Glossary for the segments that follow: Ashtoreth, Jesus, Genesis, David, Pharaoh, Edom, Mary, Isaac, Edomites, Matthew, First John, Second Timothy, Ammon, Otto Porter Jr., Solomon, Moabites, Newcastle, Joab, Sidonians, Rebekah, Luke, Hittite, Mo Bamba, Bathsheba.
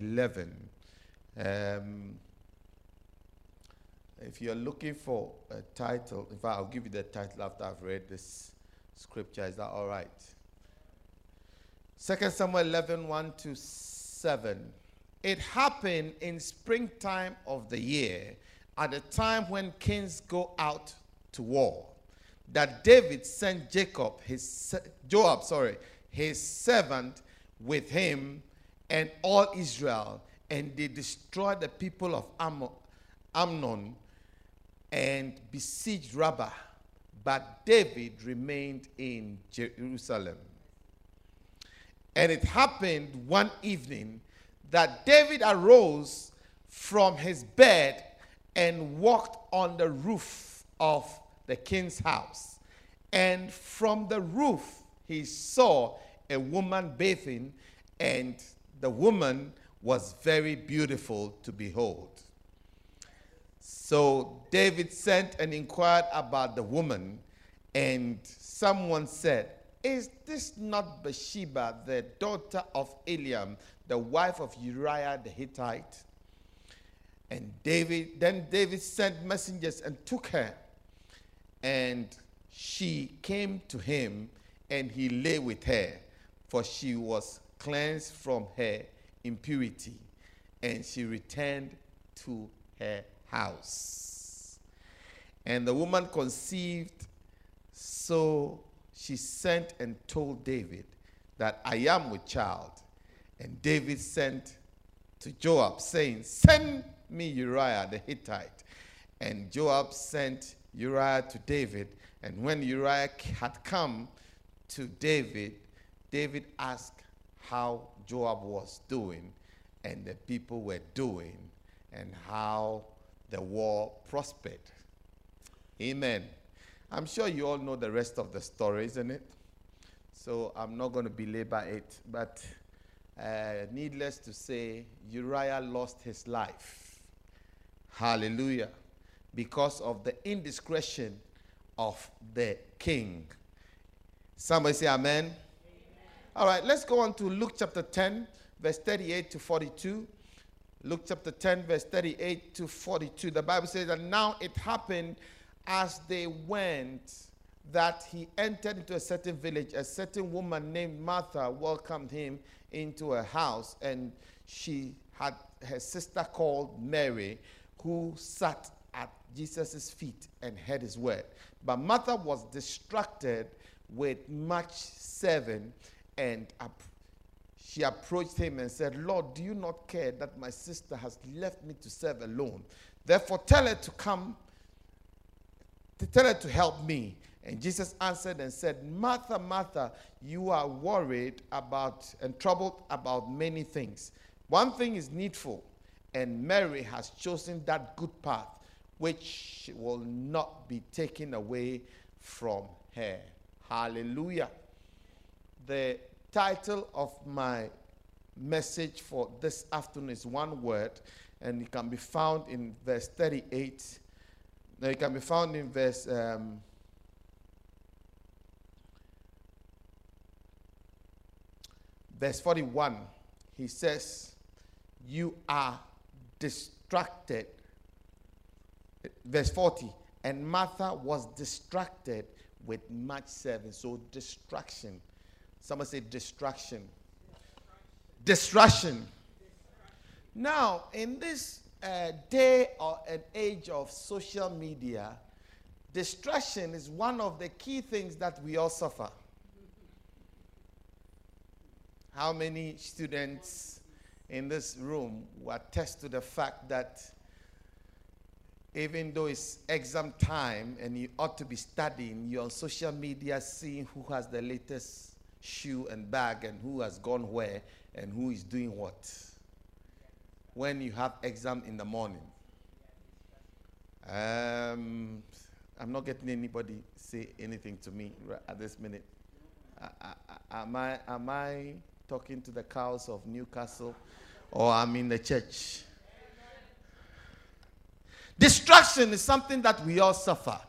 11. If you're looking for a title, in fact, I'll give you the title after I've read this scripture. Is that all right? 2 Samuel 11, 1-7. It happened in springtime of the year, at the time when kings go out to war, that David sent Joab, his servant with him and all Israel, and they destroyed the people of Ammon and besieged Rabbah, but David remained in Jerusalem. And it happened one evening that David arose from his bed and walked on the roof of the king's house. And from the roof he saw a woman bathing, and the woman was very beautiful to behold. So David sent and inquired about the woman, and someone said, "Is this not Bathsheba, the daughter of Eliam, the wife of Uriah the Hittite?" And David sent messengers and took her, and she came to him, and he lay with her, for she was cleansed from her impurity, and she returned to her house. And the woman conceived, so she sent and told David that, "I am with child." And David sent to Joab, saying, "Send me Uriah the Hittite." And Joab sent Uriah to David. And when Uriah had come to David, David asked how Joab was doing, and the people were doing, and how the war prospered. Amen. I'm sure you all know the rest of the story, isn't it? So I'm not going to belabor it, but needless to say, Uriah lost his life. Hallelujah. Because of the indiscretion of the king. Somebody say amen. Amen. All right, let's go on to Luke chapter 10, verse 38 to 42. Luke chapter 10, verse 38 to 42. The Bible says that now it happened as they went that he entered into a certain village. A certain woman named Martha welcomed him into her house, and she had her sister called Mary, who sat at Jesus' feet and heard his word. But Martha was distracted with much serving, and she approached him and said, "Lord, do you not care that my sister has left me to serve alone? Therefore, tell her to help me." And Jesus answered and said, "Martha, Martha, you are worried about and troubled about many things. One thing is needful, and Mary has chosen that good path, which will not be taken away from her." Hallelujah. The title of my message for this afternoon is one word, and it can be found in verse 38. Now, it can be found in verse 41. He says, "You are distracted." Verse 40, "And Martha was distracted with much serving." So distraction. Someone say distraction. Distraction. Now, in this day or an age of social media, distraction is one of the key things that we all suffer. How many students in this room will attest to the fact that even though it's exam time and you ought to be studying, you're on social media seeing who has the latest shoe and bag and who has gone where and who is doing what? When you have exam in the morning. I'm not getting anybody say anything to me right at this minute. Am I talking to the cows of Newcastle, or I'm in the church? Distraction is something that we all suffer.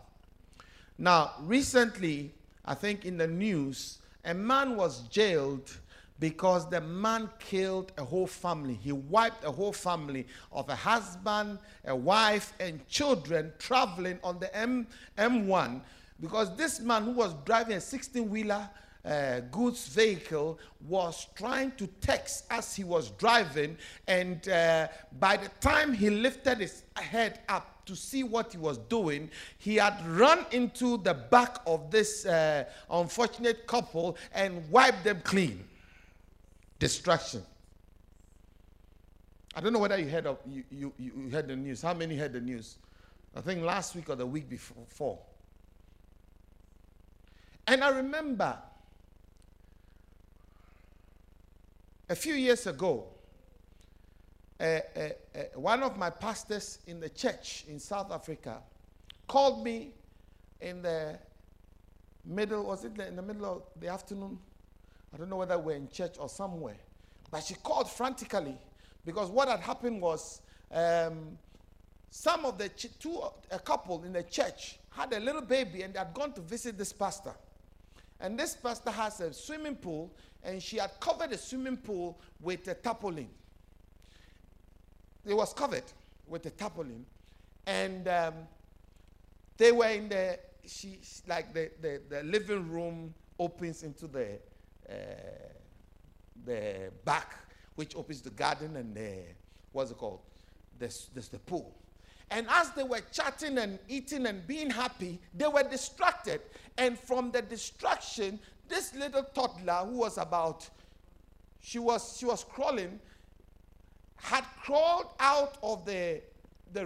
Now, recently, I think in the news, a man was jailed because the man killed a whole family. He wiped a whole family of a husband, a wife, and children traveling on the M1, because this man who was driving a 16-wheeler goods vehicle was trying to text as he was driving, and by the time he lifted his head up to see what he was doing, he had run into the back of this unfortunate couple and wiped them clean. Destruction. I don't know whether you heard of you heard the news. How many heard the news? I think last week or the week before. And I remember a few years ago, one of my pastors in the church in South Africa called me in the middle, was it in the middle of the afternoon? I don't know whether we're in church or somewhere. But she called frantically because what had happened was some of the a couple in the church had a little baby and they had gone to visit this pastor. And this pastor has a swimming pool, and she had covered the swimming pool with a tarpaulin. It was covered with a tarpaulin. And they were in the, the living room opens into the back, which opens the garden and the, what's it called? The pool. And as they were chatting and eating and being happy, they were distracted. And from the distraction, this little toddler who was about, she was crawling, had crawled out of the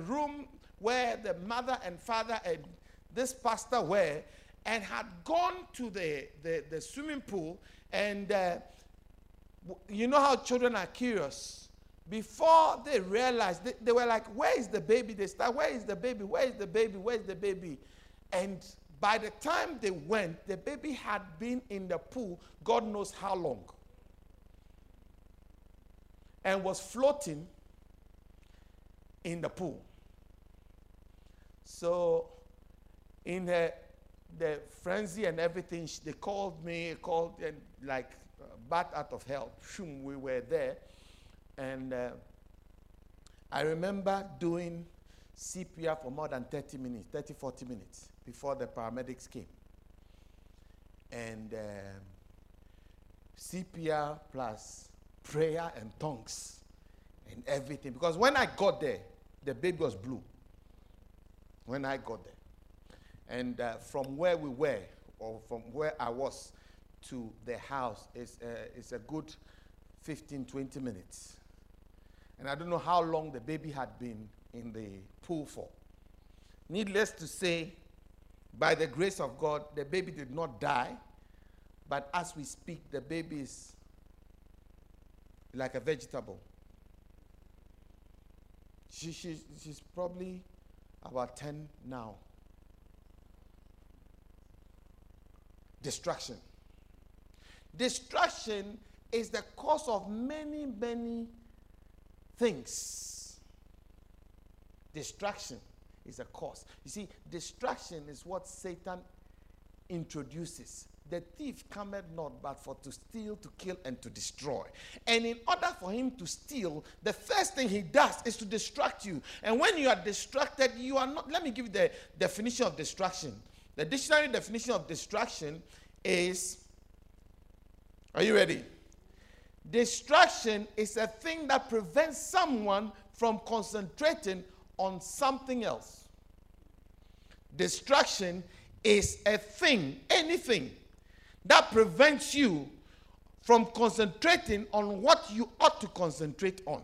room where the mother and father and this pastor were, and had gone to the swimming pool. And you know how children are curious. Before they realized, they were like, where is the baby? They start, where is the baby? Where is the baby? Where is the baby? And by the time they went, the baby had been in the pool God knows how long, and was floating in the pool. So in the frenzy and everything, they called me, and like bat out of hell, we were there. And I remember doing CPR for more than 30 minutes, 30, 40 minutes before the paramedics came. And CPR plus prayer and tongues and everything. Because when I got there, the baby was blue. When I got there. And from where we were, or from where I was to the house, it's a good 15, 20 minutes. And I don't know how long the baby had been in the pool for. Needless to say, by the grace of God, the baby did not die. But as we speak, the baby is like a vegetable. She's probably about 10 now. Destruction. Destruction is the cause of many, many things. Distraction is a cause. You see, distraction is what Satan introduces. The thief cometh not but for to steal, to kill, and to destroy. And in order for him to steal, the first thing he does is to distract you. And when you are distracted, you are not. Let me give you the definition of distraction. The dictionary definition of distraction is, are you ready? Distraction is a thing that prevents someone from concentrating on something else. Distraction is a thing, anything, that prevents you from concentrating on what you ought to concentrate on.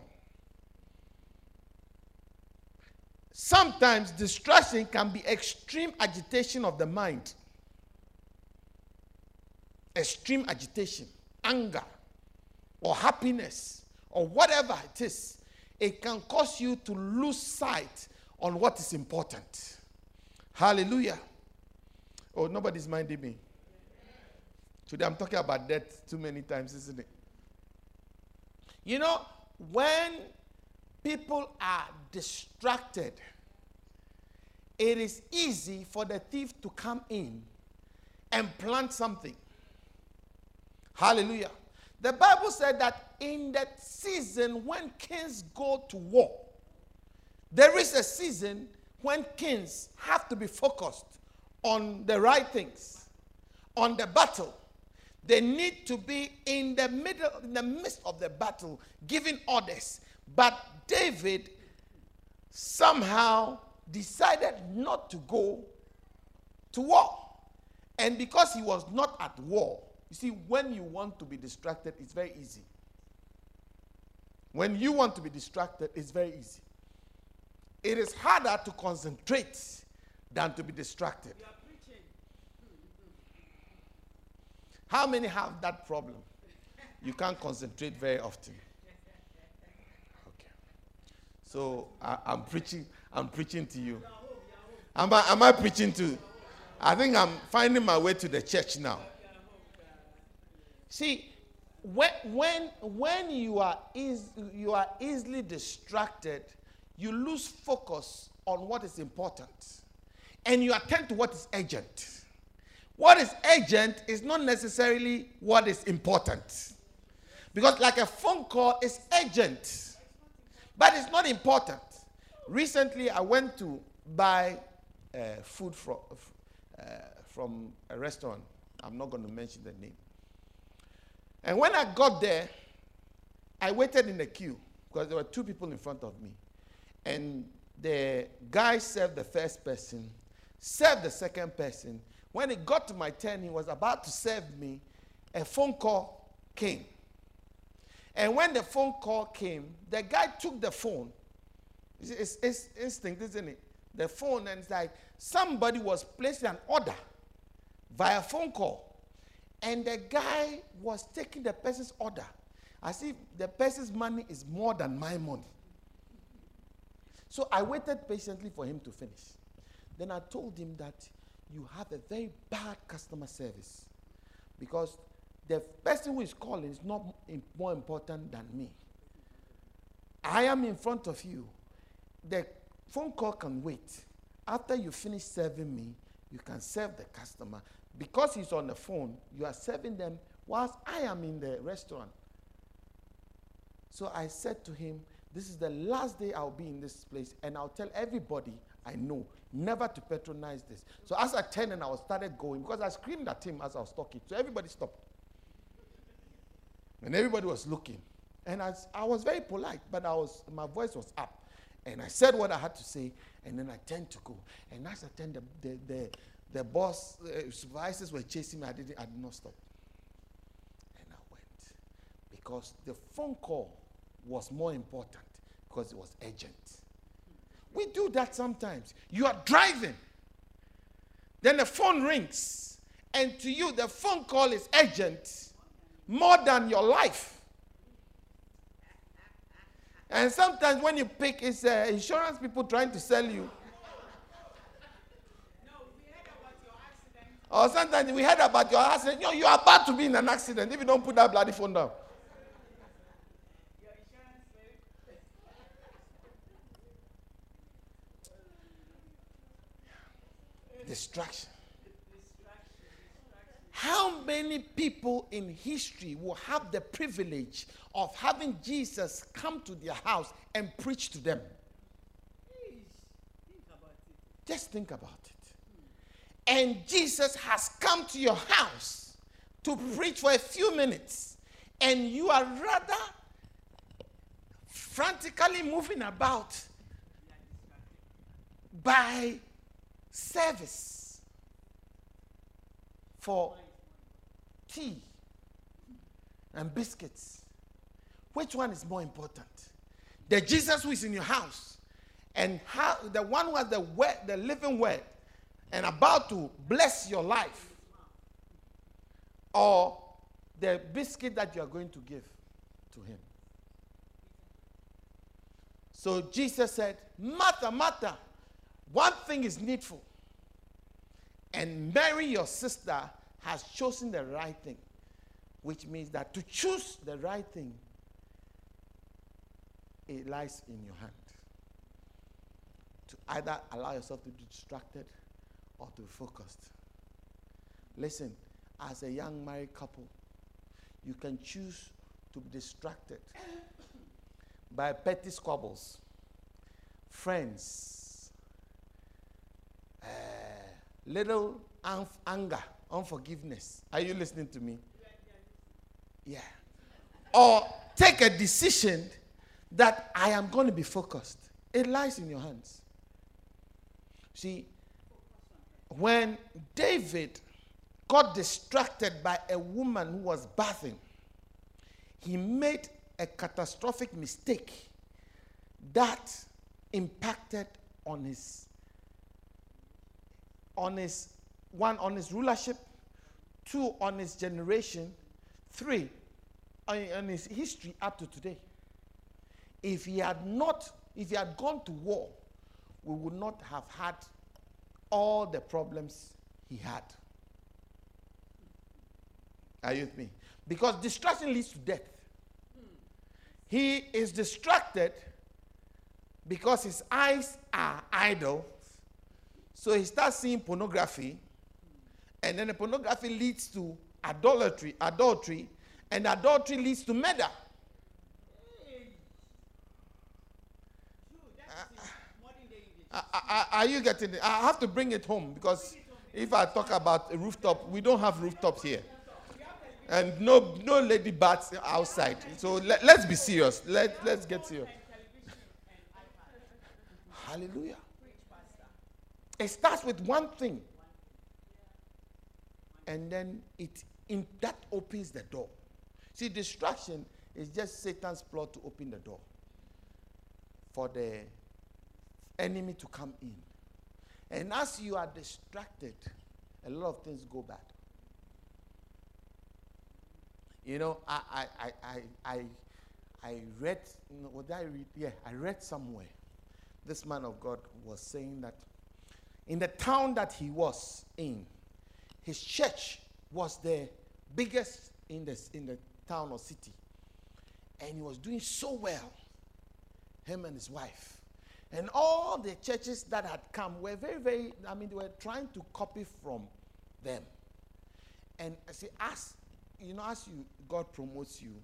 Sometimes distraction can be extreme agitation of the mind. Extreme agitation, anger, or happiness, or whatever it is. It can cause you to lose sight on what is important. Hallelujah. Oh, nobody's minding me. Today I'm talking about death too many times, isn't it? You know, when people are distracted, it is easy for the thief to come in and plant something. Hallelujah. The Bible said that in that season when kings go to war, there is a season when kings have to be focused on the right things, on the battle. They need to be in the midst of the battle, giving orders. But David somehow decided not to go to war. And because he was not at war, you see, when you want to be distracted, it's very easy. When you want to be distracted, it's very easy. It is harder to concentrate than to be distracted. How many have that problem? You can't concentrate very often. Okay. So I'm preaching to you. Am I preaching to? I think I'm finding my way to the church now. See, when you are easily distracted, you lose focus on what is important, and you attend to what is urgent. What is urgent is not necessarily what is important. Because like a phone call is urgent, but it's not important. Recently, I went to buy food from a restaurant. I'm not going to mention the name. And when I got there, I waited in the queue because there were two people in front of me. And the guy served the first person, served the second person. When it got to my turn, he was about to serve me, a phone call came. And when the phone call came, the guy took the phone. It's instinct, isn't it? The phone, and it's like somebody was placing an order via phone call. And the guy was taking the person's order as if the person's money is more than my money. So I waited patiently for him to finish. Then I told him that you have a very bad customer service because the person who is calling is not more important than me. I am in front of you. The phone call can wait. After you finish serving me, you can serve the customer. Because he's on the phone, you are serving them whilst I am in the restaurant. So I said to him, this is the last day I'll be in this place, and I'll tell everybody I know never to patronize this. So as I turned and I started going, because I screamed at him as I was talking, so everybody stopped. And everybody was looking. And I was very polite, but my voice was up. And I said what I had to say, and then I turned to go. And as I turned, the boss, supervisors were chasing me. I did not stop. And I went. Because the phone call was more important, because it was urgent. We do that sometimes. You are driving. Then the phone rings. And to you, the phone call is urgent more than your life. And sometimes when you pick, it's insurance people trying to sell you. No, we heard about your accident. Or sometimes we heard about your accident. You know, you are about to be in an accident if you don't put that bloody phone down. Distraction. How many people in history will have the privilege of having Jesus come to their house and preach to them? Please, think about it. Just think about it. And Jesus has come to your house to preach for a few minutes, and you are rather frantically moving about by service for tea and biscuits. Which one is more important? The Jesus who is in your house, and how the one who has the word, the living word, and about to bless your life, or the biscuit that you are going to give to him? So Jesus said, Martha, Martha, one thing is needful, and Mary, your sister, has chosen the right thing, which means that to choose the right thing, it lies in your hand. To either allow yourself to be distracted or to be focused. Listen, as a young married couple, you can choose to be distracted by petty squabbles, friends, little anger, unforgiveness. Are you listening to me? Yeah. Or take a decision that I am going to be focused. It lies in your hands. See, when David got distracted by a woman who was bathing, he made a catastrophic mistake that impacted on his rulership, two, on his generation, three, on his history up to today. If he had gone to war, we would not have had all the problems he had. Are you with me? Because distraction leads to death. He is distracted because his eyes are idle. So he starts seeing pornography. And then the pornography leads to adultery. And adultery leads to murder. Are you getting it? I have to bring it home because if I talk about a rooftop, we don't have rooftops here. And no lady bats outside. So let's be serious. Let's get serious. Hallelujah. It starts with one thing. And then that opens the door. See, distraction is just Satan's plot to open the door for the enemy to come in. And as you are distracted, a lot of things go bad. You know, I read somewhere. This man of God was saying that in the town that he was in, his church was the biggest in the town or city. And he was doing so well, him and his wife. And all the churches that had come were very, very, they were trying to copy from them. And as God promotes you,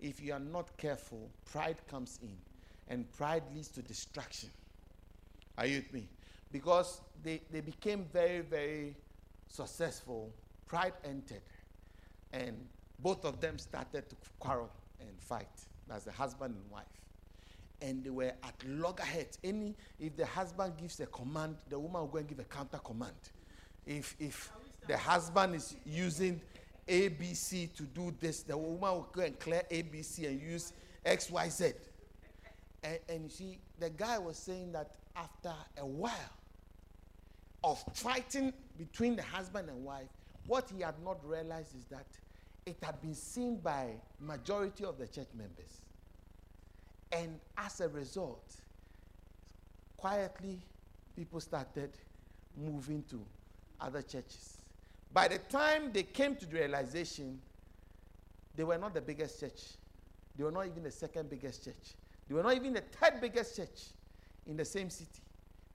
if you are not careful, pride comes in. And pride leads to distraction. Are you with me? Because they became very, very successful. Pride entered. And both of them started to quarrel and fight. That's the husband and wife. And they were at loggerheads. If the husband gives a command, the woman will go and give a counter command. If the husband is using ABC to do this, the woman will go and clear ABC and use XYZ. And you see, the guy was saying that after a while of fighting between the husband and wife, what he had not realized is that it had been seen by majority of the church members. And as a result, quietly, people started moving to other churches. By the time they came to the realization, they were not the biggest church. They were not even the second biggest church. They were not even the third biggest church in the same city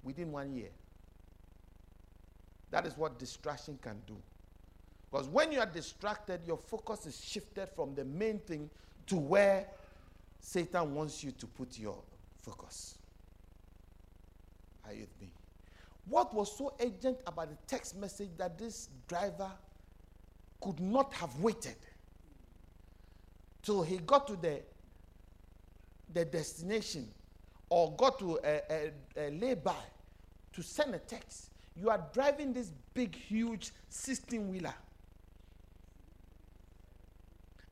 within 1 year. That is what distraction can do. Because when you are distracted, your focus is shifted from the main thing to where Satan wants you to put your focus. Are you with me? What was so urgent about the text message that this driver could not have waited till he got to the destination or got to a lay-by to send a text? You are driving this big, huge 16-wheeler.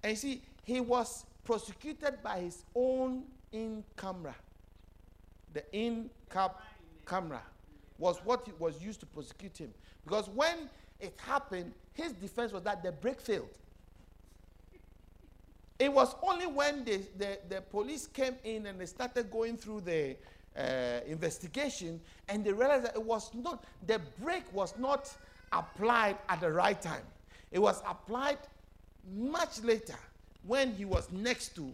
And you see, he was prosecuted by his own in-camera. The in-camera was what was used to prosecute him. Because when it happened, his defense was that the brake failed. It was only when the police came in and they started going through the investigation, and they realized that the brake was not applied at the right time. It was applied much later, when he was next to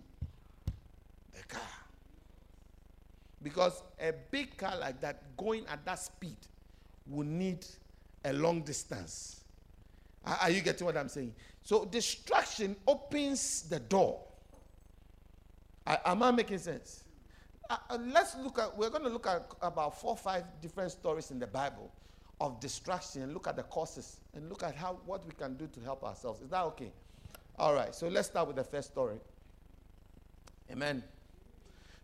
the car. Because a big car like that going at that speed will need a long distance Are you getting what I'm saying? So distraction opens the door. Am I making sense? Let's look at, we're going to look at about 4 or 5 different stories in the Bible of distraction and look at the causes and look at how, what we can do to help ourselves. Is that okay? All right, so let's start with the first story. Amen.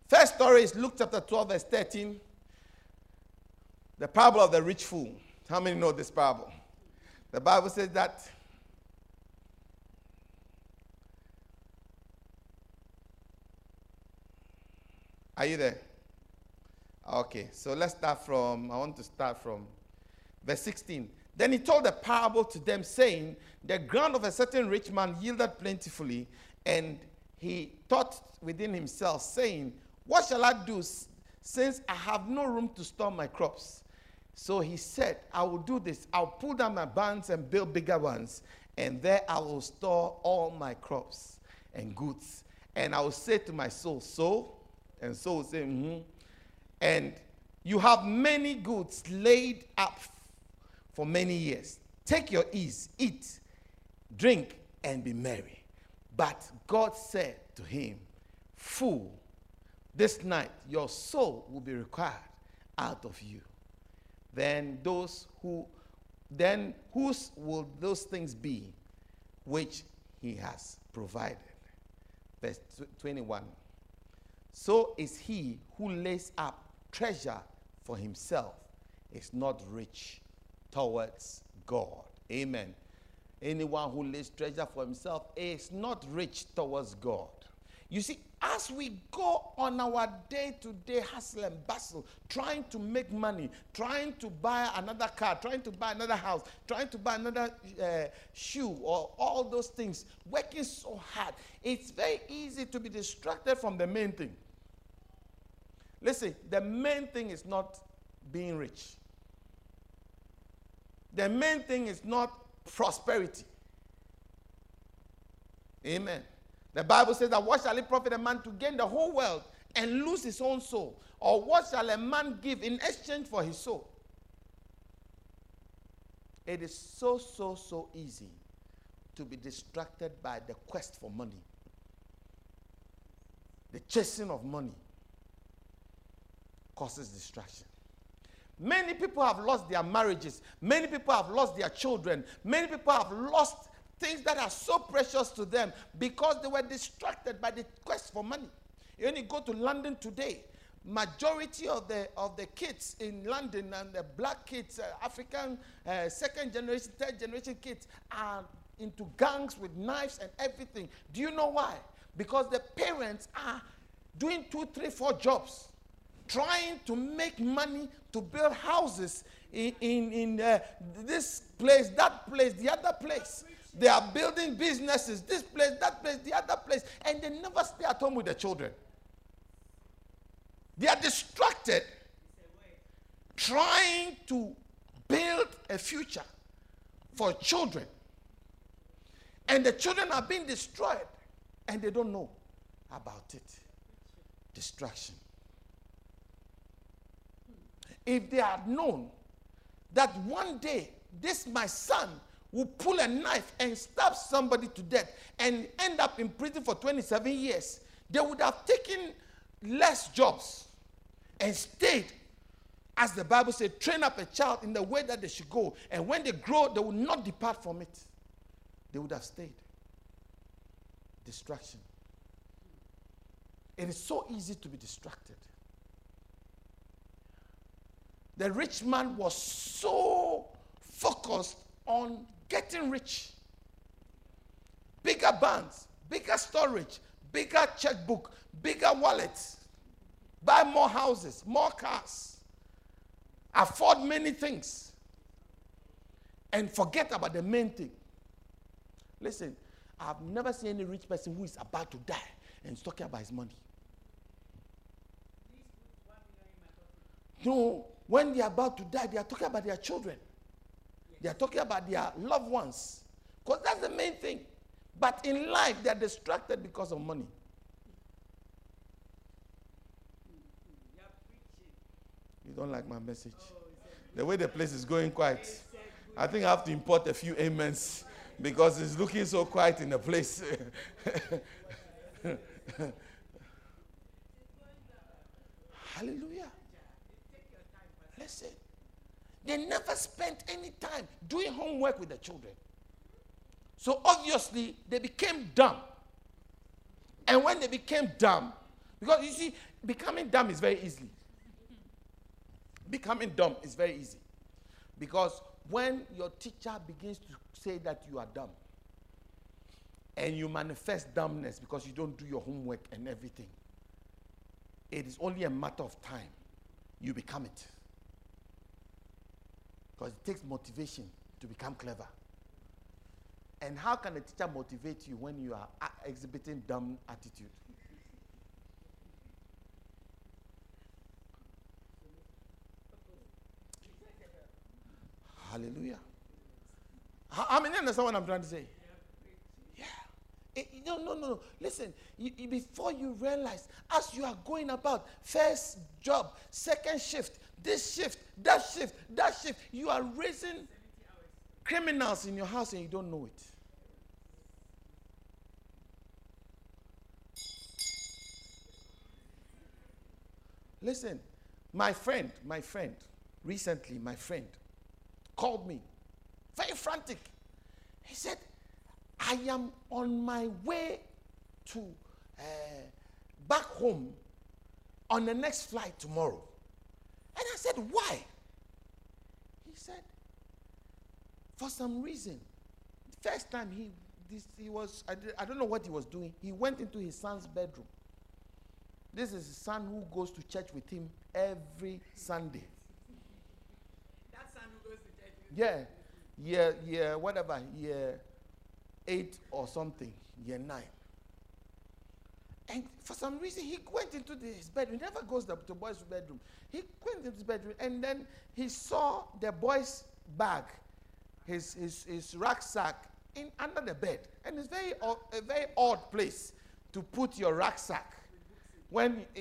First story is Luke chapter 12, verse 13. The parable of the rich fool. How many know this parable? The Bible says that are you there? Okay, so let's start from, I want to start from verse 16. Then he told a parable to them, saying, the ground of a certain rich man yielded plentifully, and he thought within himself, saying, what shall I do since I have no room to store my crops? So he said, I will do this. I'll pull down my barns and build bigger ones, and there I will store all my crops and goods. And I will say to my soul, soul, and soul will say, mm-hmm. And you have many goods laid up for many years. Take your ease, eat, drink, and be merry. But God said to him, fool, this night your soul will be required out of you. Then whose will those things be which he has provided? Verse 21. So is he who lays up treasure for himself is not rich towards God. Amen. Anyone who lays treasure for himself is not rich towards God. You see, as we go on our day-to-day hustle and bustle, trying to make money, trying to buy another car, trying to buy another house, trying to buy another shoe, or all those things, working so hard, it's very easy to be distracted from the main thing. Listen, the main thing is not being rich. The main thing is not prosperity. Amen. The Bible says that what shall it profit a man to gain the whole world and lose his own soul? Or what shall a man give in exchange for his soul? It is so easy to be distracted by the quest for money, the chasing of money causes distraction. Many people have lost their marriages. Many people have lost their children. Many people have lost things that are so precious to them because they were distracted by the quest for money. When you go to London today, majority of the kids in London and the black kids, African, second generation, third generation kids are into gangs with knives and everything. Do you know why? Because the parents are doing 2, 3, 4 jobs, trying to make money to build houses in this place, that place, the other place. They are building businesses, this place, that place, the other place, and they never stay at home with their children. They are distracted trying to build a future for children. And the children are being destroyed, and they don't know about it. Distraction. If they had known that one day this my son will pull a knife and stab somebody to death and end up in prison for 27 years, they would have taken less jobs and stayed. As the Bible says, train up a child in the way that they should go, and when they grow, they will not depart from it. They would have stayed. Distraction. It is so easy to be distracted. The rich man was so focused on getting rich. Bigger bands, bigger storage, bigger checkbook, bigger wallets. Buy more houses, more cars. Afford many things. And forget about the main thing. Listen, I've never seen any rich person who is about to die and is talking about his money. No, when they are about to die, they are talking about their children. They are talking about their loved ones. Because that's the main thing. But in life, they are distracted because of money. You don't like my message? The way the place is going quiet. I think I have to import a few amens because it's looking so quiet in the place. Hallelujah. Listen. They never spent any time doing homework with the children. So obviously, they became dumb. And when they became dumb, because you see, becoming dumb is very easy. Becoming dumb is very easy. Because when your teacher begins to say that you are dumb, and you manifest dumbness because you don't do your homework and everything, it is only a matter of time you become it. Because it takes motivation to become clever. And how can a teacher motivate you when you are exhibiting dumb attitude? Hallelujah. I mean, you understand what I'm trying to say? Yeah. No. Listen, before you realize, as you are going about, first job, second shift, this shift, that shift, you are raising criminals in your house and you don't know it. Listen, my friend recently called me, very frantic. He said, I am on my way to back home on the next flight tomorrow. And I said, why? He said, for some reason, the first time I don't know what he was doing. He went into his son's bedroom. This is his son who goes to church with him every Sunday. That son who goes to church with him? Yeah, whatever, year 8 or something, year 9. And for some reason, he went into his bedroom. He never goes to the boy's bedroom. He went into his bedroom, and then he saw the boy's bag, his rucksack in under the bed. And it's a very odd place to put your rucksack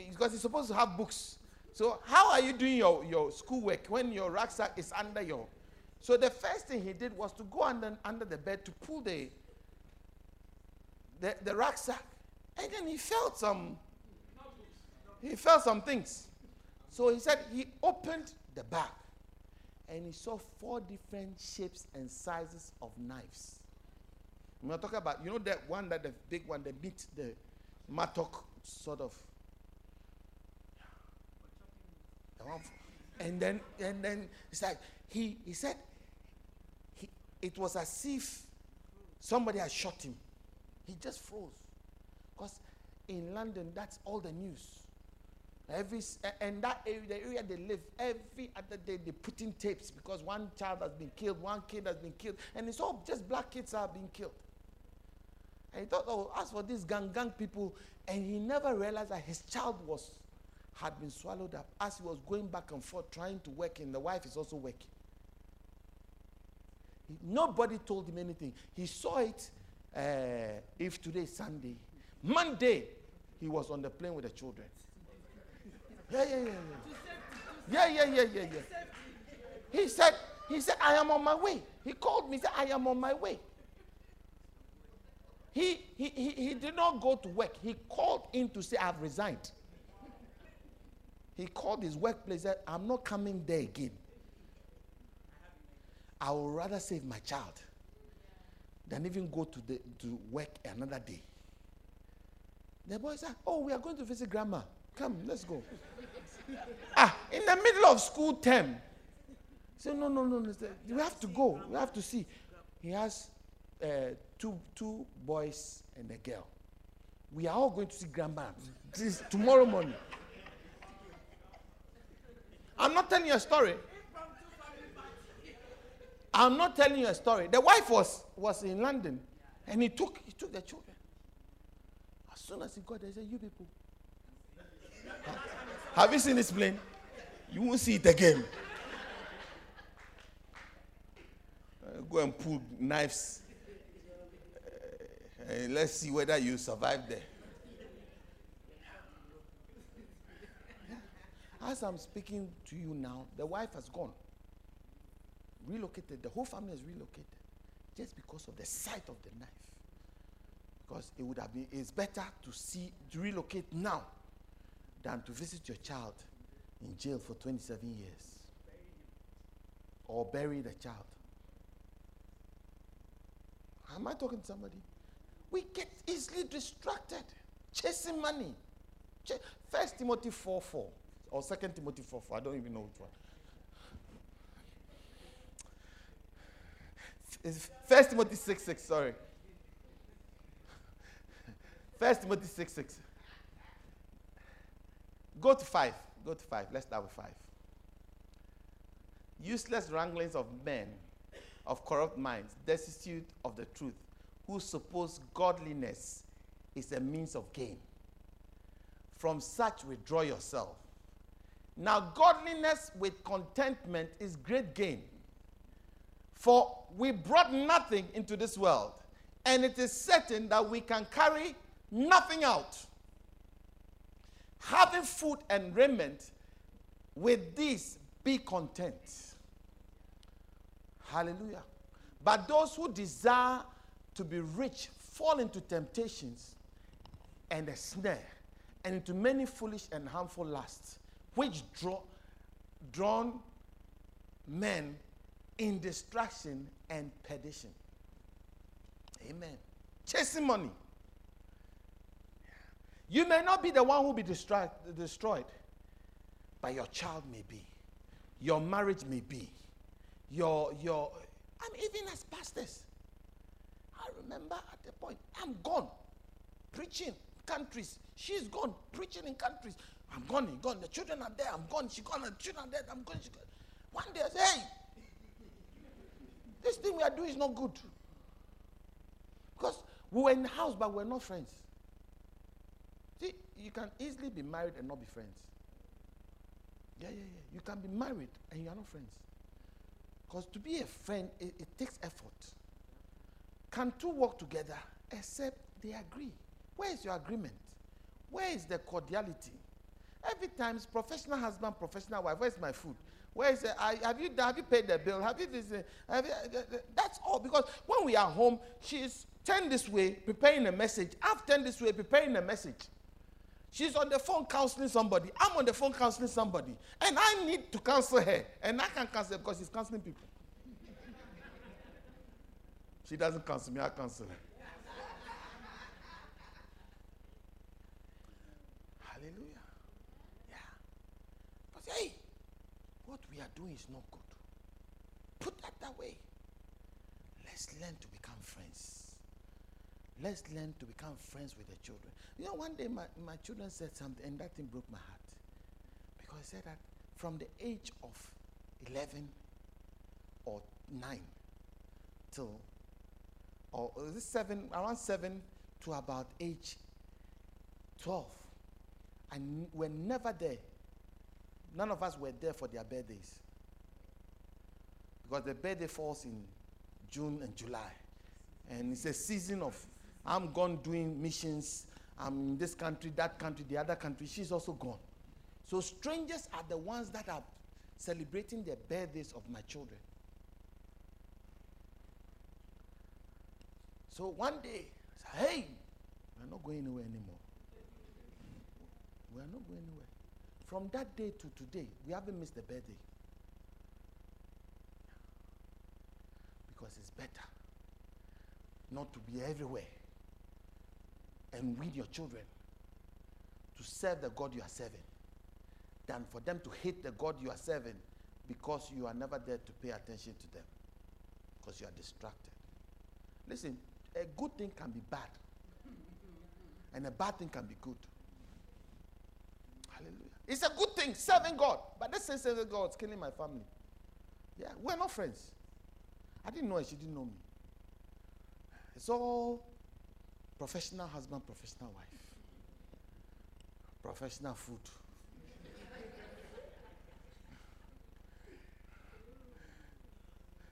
because it's supposed to have books. So how are you doing your schoolwork when your rucksack is under your... So the first thing he did was to go under the bed to pull the rucksack. And then he felt some things. So he said he opened the bag. And he saw 4 different shapes and sizes of knives. I'm not talking about, that one, that the big one, the meat, the mattock sort of. And then it's like he said it was as if somebody had shot him. He just froze. Because in London, that's all the news. And that area, the area they live, every other day they put in tapes because one child has been killed, one kid has been killed, and it's all just black kids are being killed. And he thought, as for these gang people, and he never realized that his child had been swallowed up as he was going back and forth trying to work, and the wife is also working. Nobody told him anything. He saw it. If today's Sunday, Monday, he was on the plane with the children. Yeah. He said, I am on my way. He called me, said, I am on my way. He did not go to work. He called in to say, I've resigned. He called his workplace, said, I'm not coming there again. I would rather save my child than even go to work another day. The boy said, we are going to visit grandma. Come, let's go. In the middle of school term. He said, no. We have to go. We have to see. He has two boys and a girl. We are all going to see grandma tomorrow morning. I'm not telling you a story. The wife was in London, and he took the children. As soon as he got there, he said, you people. Have you seen this plane? You won't see it again. Go and pull knives. And let's see whether you survive there. As I'm speaking to you now, the wife has gone. relocated. The whole family is relocated just because of the sight of the knife. Because it would have been, it's better to see, to relocate now than to visit your child in jail for 27 years or bury the child. Am I talking to somebody? We get easily distracted, chasing money. First Timothy 4:4 or Second Timothy 4:4, I don't even know which one. First Timothy 6:6, sorry. First Timothy 6:6. Go to 5. Go to 5. Let's start with 5. Useless wranglings of men, of corrupt minds, destitute of the truth, who suppose godliness is a means of gain. From such withdraw yourself. Now godliness with contentment is great gain. For we brought nothing into this world, and it is certain that we can carry nothing out. Having food and raiment, with these be content. Hallelujah. But those who desire to be rich fall into temptations and a snare, and into many foolish and harmful lusts, which drawn men in distraction and perdition. Amen. Chasing money. You may not be the one who will be destroyed, but your child may be. Your marriage may be. I mean, even as pastors, I remember at the point, I'm gone preaching countries. She's gone preaching in countries. I'm gone, you're gone. The children are there. I'm gone. She's gone. The children are there. I'm gone. She's gone. One day I say, hey, this thing we are doing is not good. Because we were in the house, but we were not friends. See, you can easily be married and not be friends. You can be married and you are not friends. Because to be a friend, it takes effort. Can two walk together except they agree? Where is your agreement? Where is the cordiality? Every time, professional husband, professional wife, where's my food? Where is the, have you paid the bill? Have you this? That's all. Because when we are home, she's turned this way, preparing a message. I've turned this way, preparing a message. She's on the phone counseling somebody. I'm on the phone counseling somebody. And I need to counsel her. And I can't counsel her because she's counseling people. She doesn't counsel me, I counsel her. Hallelujah. Yeah. But hey, what we are doing is not good. Put that away. Let's learn to become friends. Let's learn to become friends with the children. You know, one day my children said something, and that thing broke my heart. Because they said that from the age of 11 or 9 till, or this 7, around 7 to about age 12, and we're never there. None of us were there for their birthdays. Because the birthday falls in June and July. And it's a season of, I'm gone doing missions. I'm in this country, that country, the other country. She's also gone. So strangers are the ones that are celebrating the birthdays of my children. So one day, I said, hey, we're not going anywhere anymore. We're not going anywhere. From that day to today, we haven't missed the birthday. Because it's better not to be everywhere and with your children to serve the God you are serving than for them to hate the God you are serving because you are never there to pay attention to them because you are distracted. Listen, a good thing can be bad and a bad thing can be good. Hallelujah. It's a good thing, serving God. But that same serving God is killing my family. Yeah, we're not friends. I didn't know her, she didn't know me. It's all professional husband, professional wife. Professional food.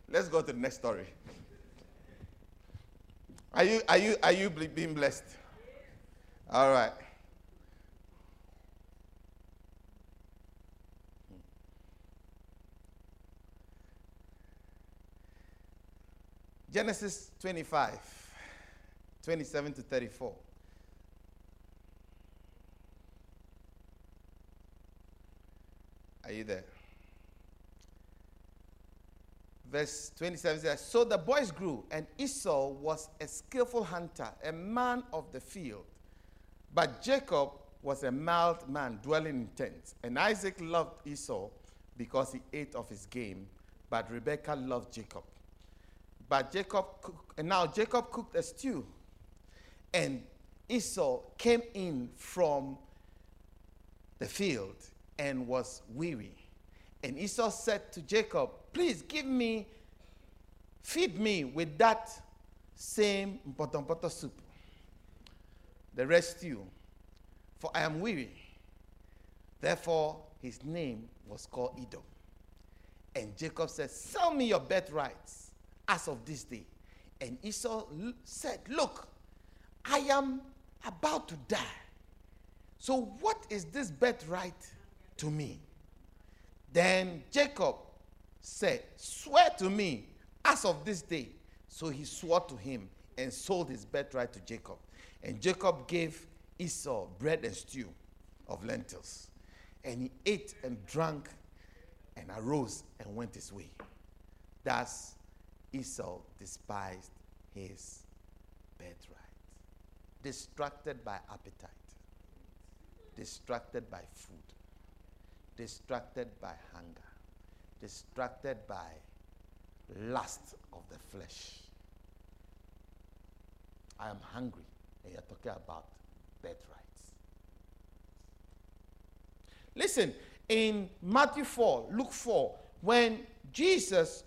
Let's go to the next story. Are you being blessed? All right. Genesis 25, 27 to 34. Are you there? Verse 27 says, so the boys grew, and Esau was a skillful hunter, a man of the field. But Jacob was a mild man, dwelling in tents. And Isaac loved Esau because he ate of his game, but Rebekah loved Jacob. But Jacob cooked, and now Jacob cooked a stew, and Esau came in from the field and was weary. And Esau said to Jacob, please feed me with that same mpoto soup, the stew, for I am weary. Therefore, his name was called Edom. And Jacob said, sell me your birthrights as of this day. And Esau said, look, I am about to die. So what is this birthright to me? Then Jacob said, swear to me as of this day. So he swore to him and sold his birthright to Jacob. And Jacob gave Esau bread and stew of lentils. And he ate and drank and arose and went his way. Thus Esau despised his birthright. Distracted by appetite. Distracted by food. Distracted by hunger. Distracted by lust of the flesh. I am hungry, and you're talking about birthrights. Listen, in Matthew 4, Luke 4, when Jesus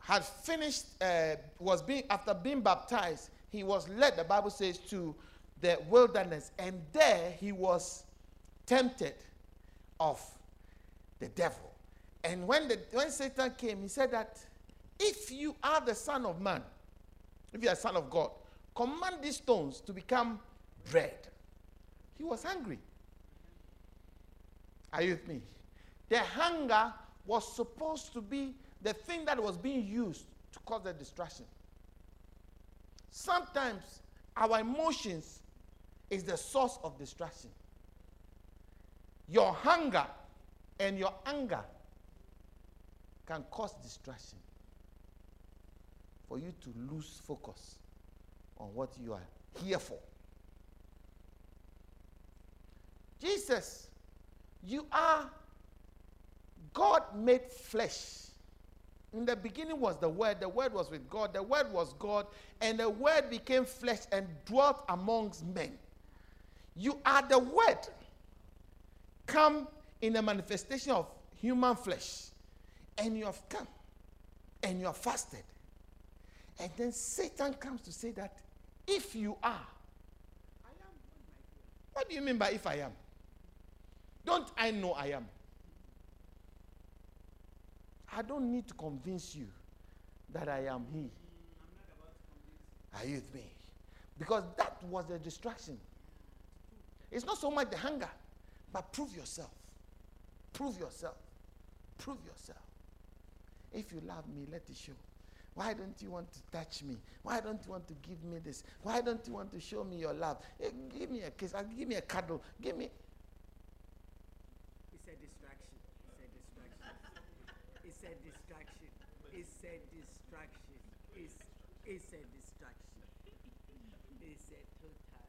had finished, after being baptized, he was led, the Bible says, to the wilderness, and there he was tempted of the devil. And when Satan came, he said that if you are the Son of Man, if you are the Son of God, command these stones to become bread. He was hungry. Are you with me? The hunger was supposed to be the thing that was being used to cause the distraction. Sometimes our emotions is the source of distraction. Your hunger and your anger can cause distraction for you to lose focus on what you are here for. Jesus, you are God made flesh. In the beginning was the Word was with God, the Word was God, and the Word became flesh and dwelt amongst men. You are the Word come in the manifestation of human flesh. And you have come. And you have fasted. And then Satan comes to say that if you are, I am. What do you mean by if I am? Don't I know I am? I don't need to convince you that I am He. Are you with me? Because that was the distraction. It's not so much the hunger, but prove yourself. Prove yourself. Prove yourself. If you love me, let it show. Why don't you want to touch me? Why don't you want to give me this? Why don't you want to show me your love? Hey, give me a kiss. Give me a cuddle. Give me. It's a distraction. It's a distraction. It's a distraction. It's a distraction. It's a total distraction.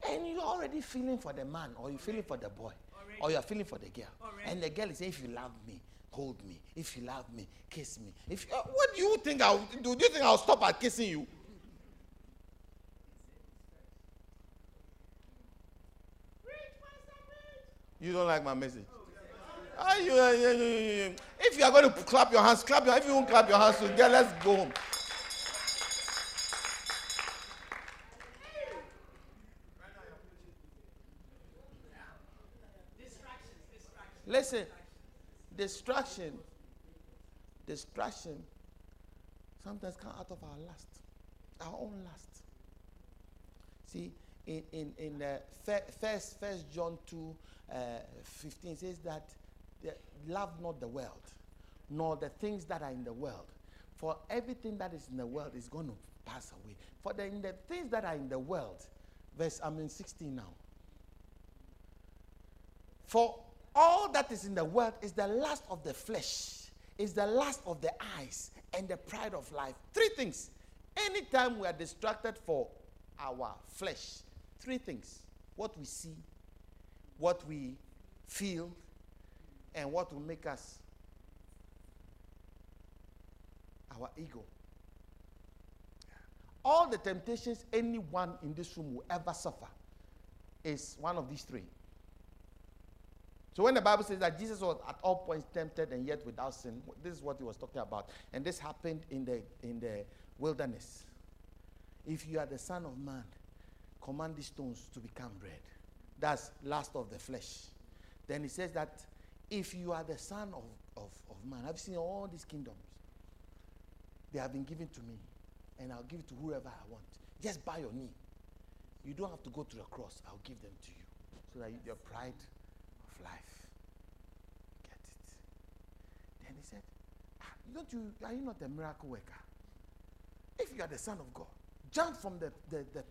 Yeah. And you're already feeling for the man, or you're feeling for the boy. Or you are feeling for the girl. Already. And the girl is saying, if you love me, hold me. If you love me, kiss me. If what do you think I'll do? Do you think I'll stop at kissing you? You don't like my message? Oh, yeah. If you are going to clap your hands, clap your hands. If you won't clap your hands, so girl, let's go home. Listen, distraction sometimes comes out of our lust, our own lust. See, in First John 2:15 says that Love not the world, nor the things that are in the world. For everything that is in the world is going to pass away. For the things that are in the world, verse 16 now. For all that is in the world is the lust of the flesh, is the lust of the eyes, and the pride of life. Three things. Anytime we are distracted for our flesh, three things: what we see, what we feel, and what will make us, our ego. All the temptations anyone in this room will ever suffer is one of these three. So when the Bible says that Jesus was at all points tempted and yet without sin, this is what he was talking about. And this happened in the wilderness. If you are the Son of Man, command these stones to become bread. That's lust of the flesh. Then he says that if you are the Son of Man, I've seen all these kingdoms. They have been given to me, and I'll give it to whoever I want. Just bow your knee. You don't have to go to the cross. I'll give them to you, so that your pride of life, get it. Then he said, are you not a miracle worker? If you are the Son of God, jump from the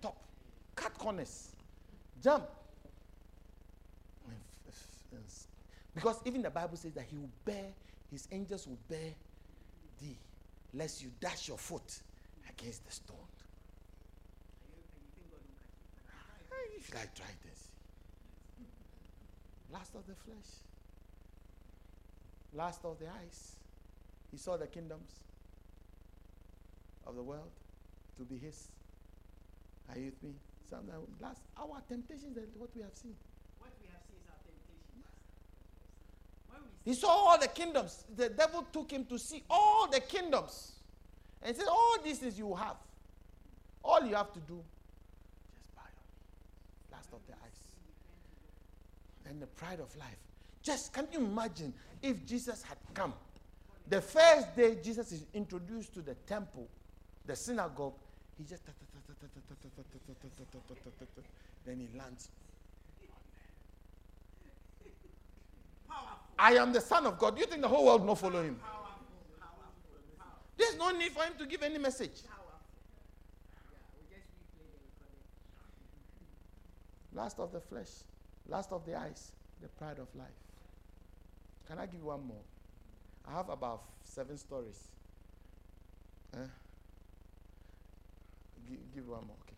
top, cut corners, jump. Because even the Bible says that his angels will bear thee, lest you dash your foot against the stone. If I try this. Last of the flesh. Last of the eyes. He saw the kingdoms of the world to be his. Are you with me? Sometimes our temptations are what we have seen. What we have seen is our temptations. When we he saw all the kingdoms. The devil took him to see all the kingdoms. And he said, all these things you have. All you have to do, just bow your knee. Last of the eyes. And the pride of life. Just, can you imagine if Jesus had come? The first day Jesus is introduced to the temple, the synagogue, he just, then he lands. I am the Son of God. Do you think the whole world will not follow him? There's no need for him to give any message. Lust of the flesh, lust of the eyes, the pride of life. Can I give you one more? I have about 7 stories. Give one more. Okay.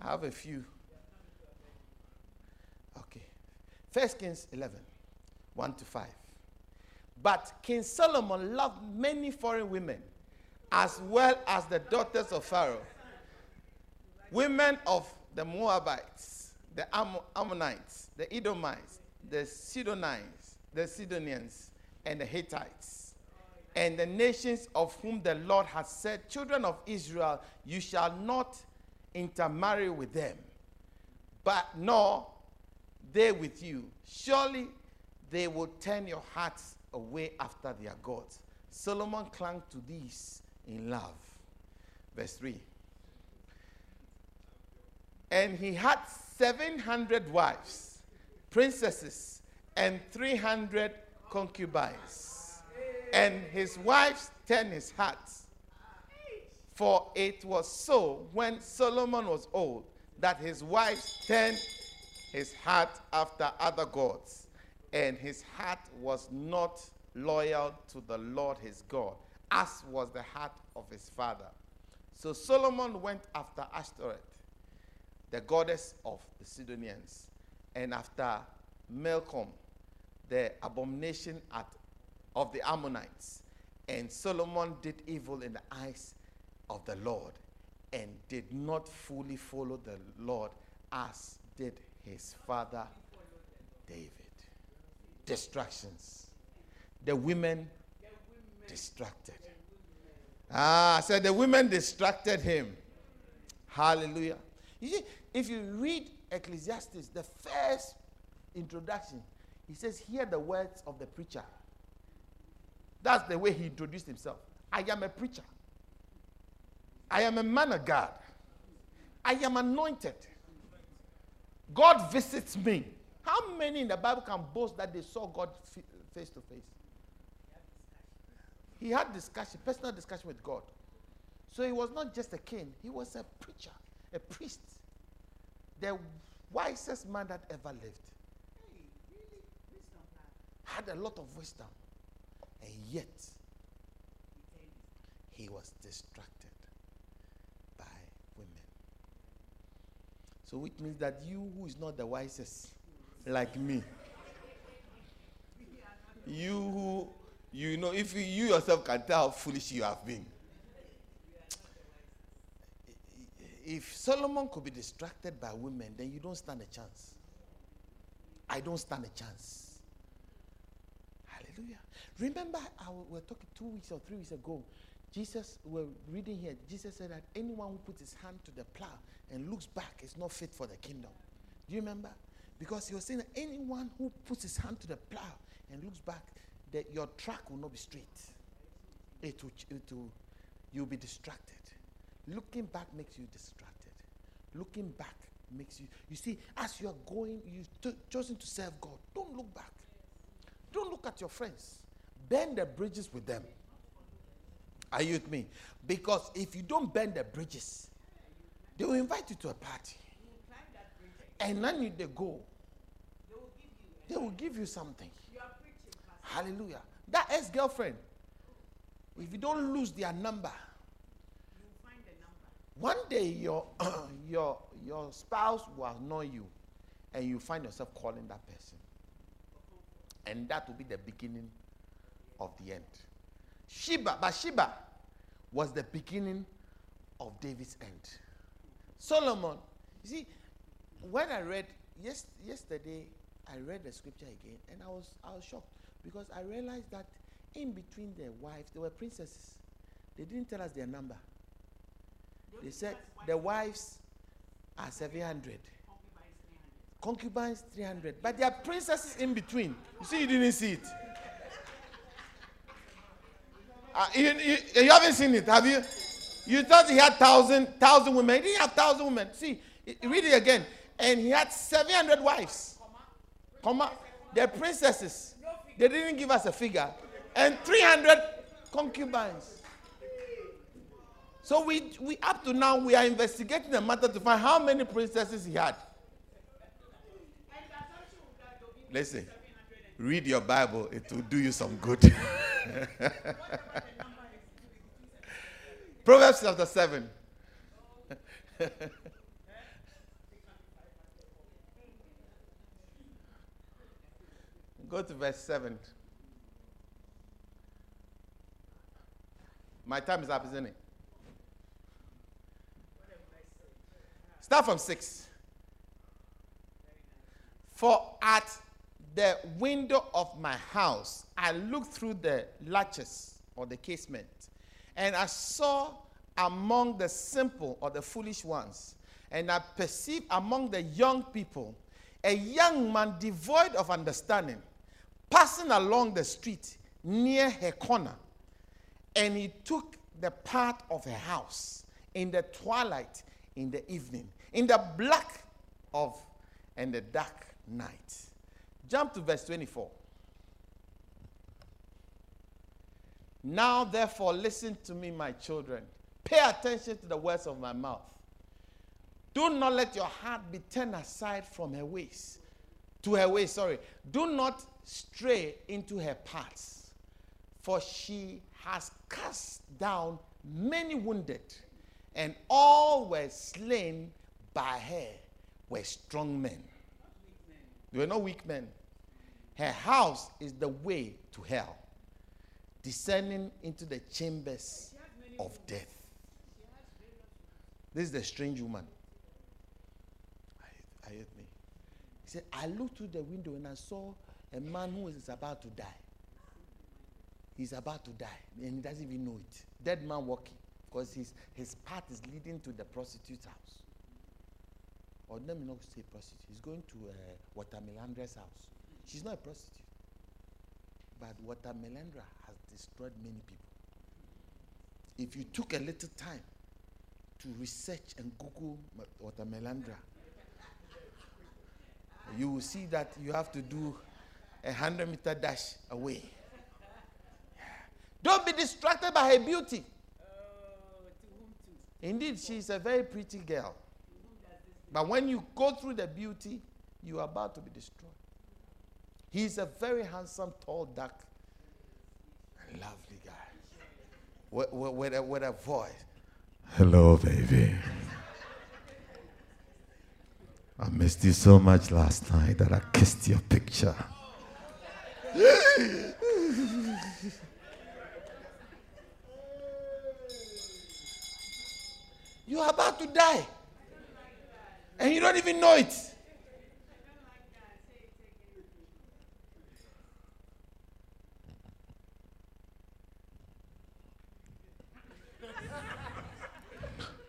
I have a few. Okay. First Kings 11, 1-5. But King Solomon loved many foreign women, as well as the daughters of Pharaoh, women of the Moabites, the Ammonites, the Edomites, the Sidonians, and the Hittites, and the nations of whom the Lord has said, children of Israel, you shall not intermarry with them, but nor they with you. Surely they will turn your hearts away after their gods. Solomon clung to these in love. Verse 3. And he had 700 wives, princesses, and 300 concubines. And his wives turned his heart. For it was so when Solomon was old that his wives turned his heart after other gods. And his heart was not loyal to the Lord his God, as was the heart of his father. So Solomon went after Ashtoreth, the goddess of the Sidonians, and after Milcom, the abomination of the Ammonites. And Solomon did evil in the eyes of the Lord, and did not fully follow the Lord, as did his father David. Distractions. The women distracted. So the women distracted him. Hallelujah. You see, if you read Ecclesiastes, the first introduction, he says, hear the words of the preacher. That's the way he introduced himself. I am a preacher. I am a man of God. I am anointed. God visits me. How many in the Bible can boast that they saw God face to face? He had discussion, personal discussion with God. So he was not just a king. He was a preacher, a priest. The wisest man that ever lived. Hey, really? Wisdom, had a lot of wisdom. And yet, he was distracted by women. So it means that you who is not the wisest, like me, you who, you know, if you yourself can tell how foolish you have been. If Solomon could be distracted by women, then you don't stand a chance. I don't stand a chance. Hallelujah. Remember, we were talking 2 weeks or 3 weeks ago. Jesus, we're reading here, Jesus said that anyone who puts his hand to the plow and looks back is not fit for the kingdom. Do you remember? Because he was saying that anyone who puts his hand to the plow and looks back, that your track will not be straight. You'll be distracted. Looking back makes you distracted. Looking back makes you... You see, as you are going, you've chosen to serve God. Don't look back. Don't look at your friends. Burn the bridges with them. Are you with me? Because if you don't burn the bridges, they will invite you to a party. And then they go. They will give you something. Hallelujah. That ex-girlfriend, if you don't lose their number, you'll find the number. One day your spouse will annoy you, and you find yourself calling that person. And that will be the beginning of the end. Bathsheba was the beginning of David's end. Solomon, you see, when I read, yesterday I read the scripture again, and I was shocked. Because I realized that in between their wives, they were princesses. They didn't tell us their number. They said the wives are 700. Concubines 300. But there are princesses in between. You see, you didn't see it. You haven't seen it, have you? You thought he had 1,000 women. He didn't have 1,000 women. See, read it again. And he had 700 wives. They're princesses. They didn't give us a figure. And 300 concubines. So we up to now, we are investigating the matter to find how many princesses he had. Listen, read your Bible. It will do you some good. Proverbs chapter 7. Go to verse 7. My time is up, isn't it? Start from 6. For at the window of my house, I looked through the latches or the casement, and I saw among the simple or the foolish ones, and I perceived among the young people a young man devoid of understanding, passing along the street near her corner, and he took the path of her house in the twilight, in the evening, in the black of and the dark night. Jump to verse 24. Now, therefore, listen to me, my children. Pay attention to the words of my mouth. Do not let your heart be turned aside from her ways. To her ways, sorry. Do not stray into her paths, for she has cast down many wounded, and all were slain by her were strong men. They were not weak men. Her house is the way to hell, descending into the chambers of death. This is the strange woman. Are you with me? He said, I looked through the window and I saw a man who is about to die. He's about to die, and he doesn't even know it. Dead man walking, because his path is leading to the prostitute's house. Or let me not say prostitute. He's going to Watermelandra's house. She's not a prostitute. But Watermelandra has destroyed many people. If you took a little time to research and Google Watermelandra, you will see that you have to do a 100-meter dash away. Don't be distracted by her beauty. Indeed, she's a very pretty girl. But when you go through the beauty, you are about to be destroyed. He's a very handsome, tall, dark, lovely guy. With a voice. Hello, baby. I missed you so much last night that I kissed your picture. You are about to die. And you don't even know it.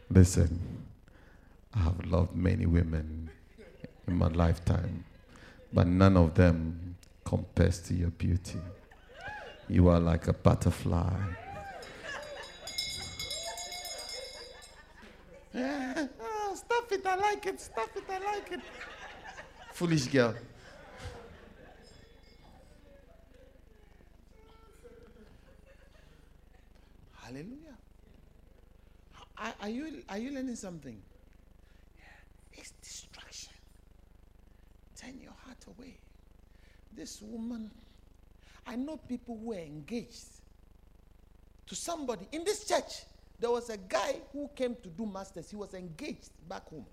Listen, I have loved many women in my lifetime, but none of them compares to your beauty. You are like a butterfly. Oh, stop it, I like it, stop it, I like it. Foolish girl. Hallelujah. Are you learning something? Yeah. It's distraction. Turn your heart away. This woman, I know people who were engaged to somebody. In this church, there was a guy who came to do masters. He was engaged back home.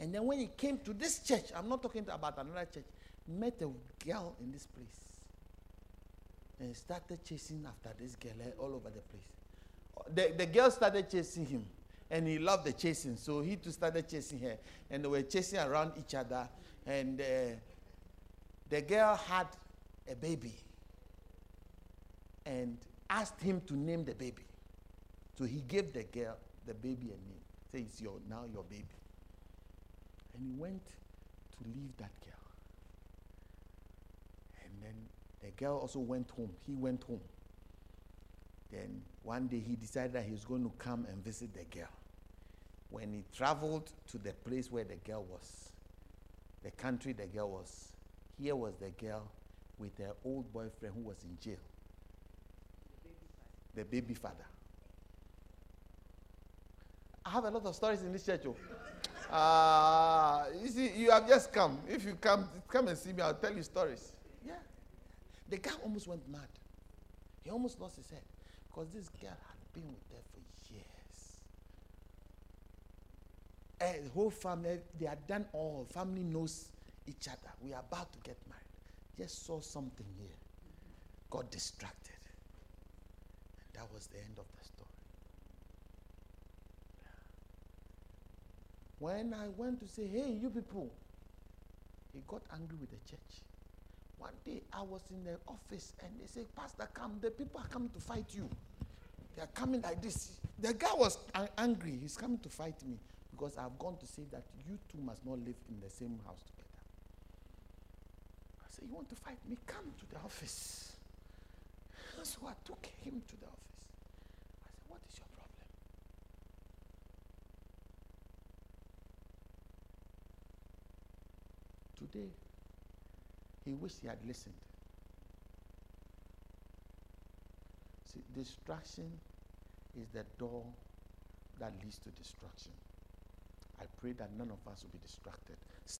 And then when he came to this church, I'm not talking about another church, met a girl in this place. And started chasing after this girl all over the place. The girl started chasing him, and he loved the chasing, so he too started chasing her, and they were chasing around each other, and the girl had a baby and asked him to name the baby. So he gave the girl the baby a name. Say, it's now your baby. And he went to leave that girl. And then the girl also went home. He went home. Then one day he decided that he was going to come and visit the girl. When he traveled to the place where the girl was, the country the girl was, here was the girl with her old boyfriend who was in jail. The baby father. I have a lot of stories in this church. You see, you have just come. If you come and see me, I'll tell you stories. Yeah. The guy almost went mad. He almost lost his head. Because this girl had been with her for years. And the whole family, they had done all. Family knows each other. We are about to get married. Just saw something here. Got distracted. And that was the end of the story. When I went to say, hey, you people, he got angry with the church. One day I was in the office and they said, Pastor, come, the people are coming to fight you. They are coming like this. The guy was angry. He's coming to fight me because I've gone to say that you two must not live in the same house together. I said, you want to fight me? Come to the office. So I took him to the office. I said, what is your problem? Today, he wished he had listened. See, distraction is the door that leads to destruction. I pray that none of us will be distracted.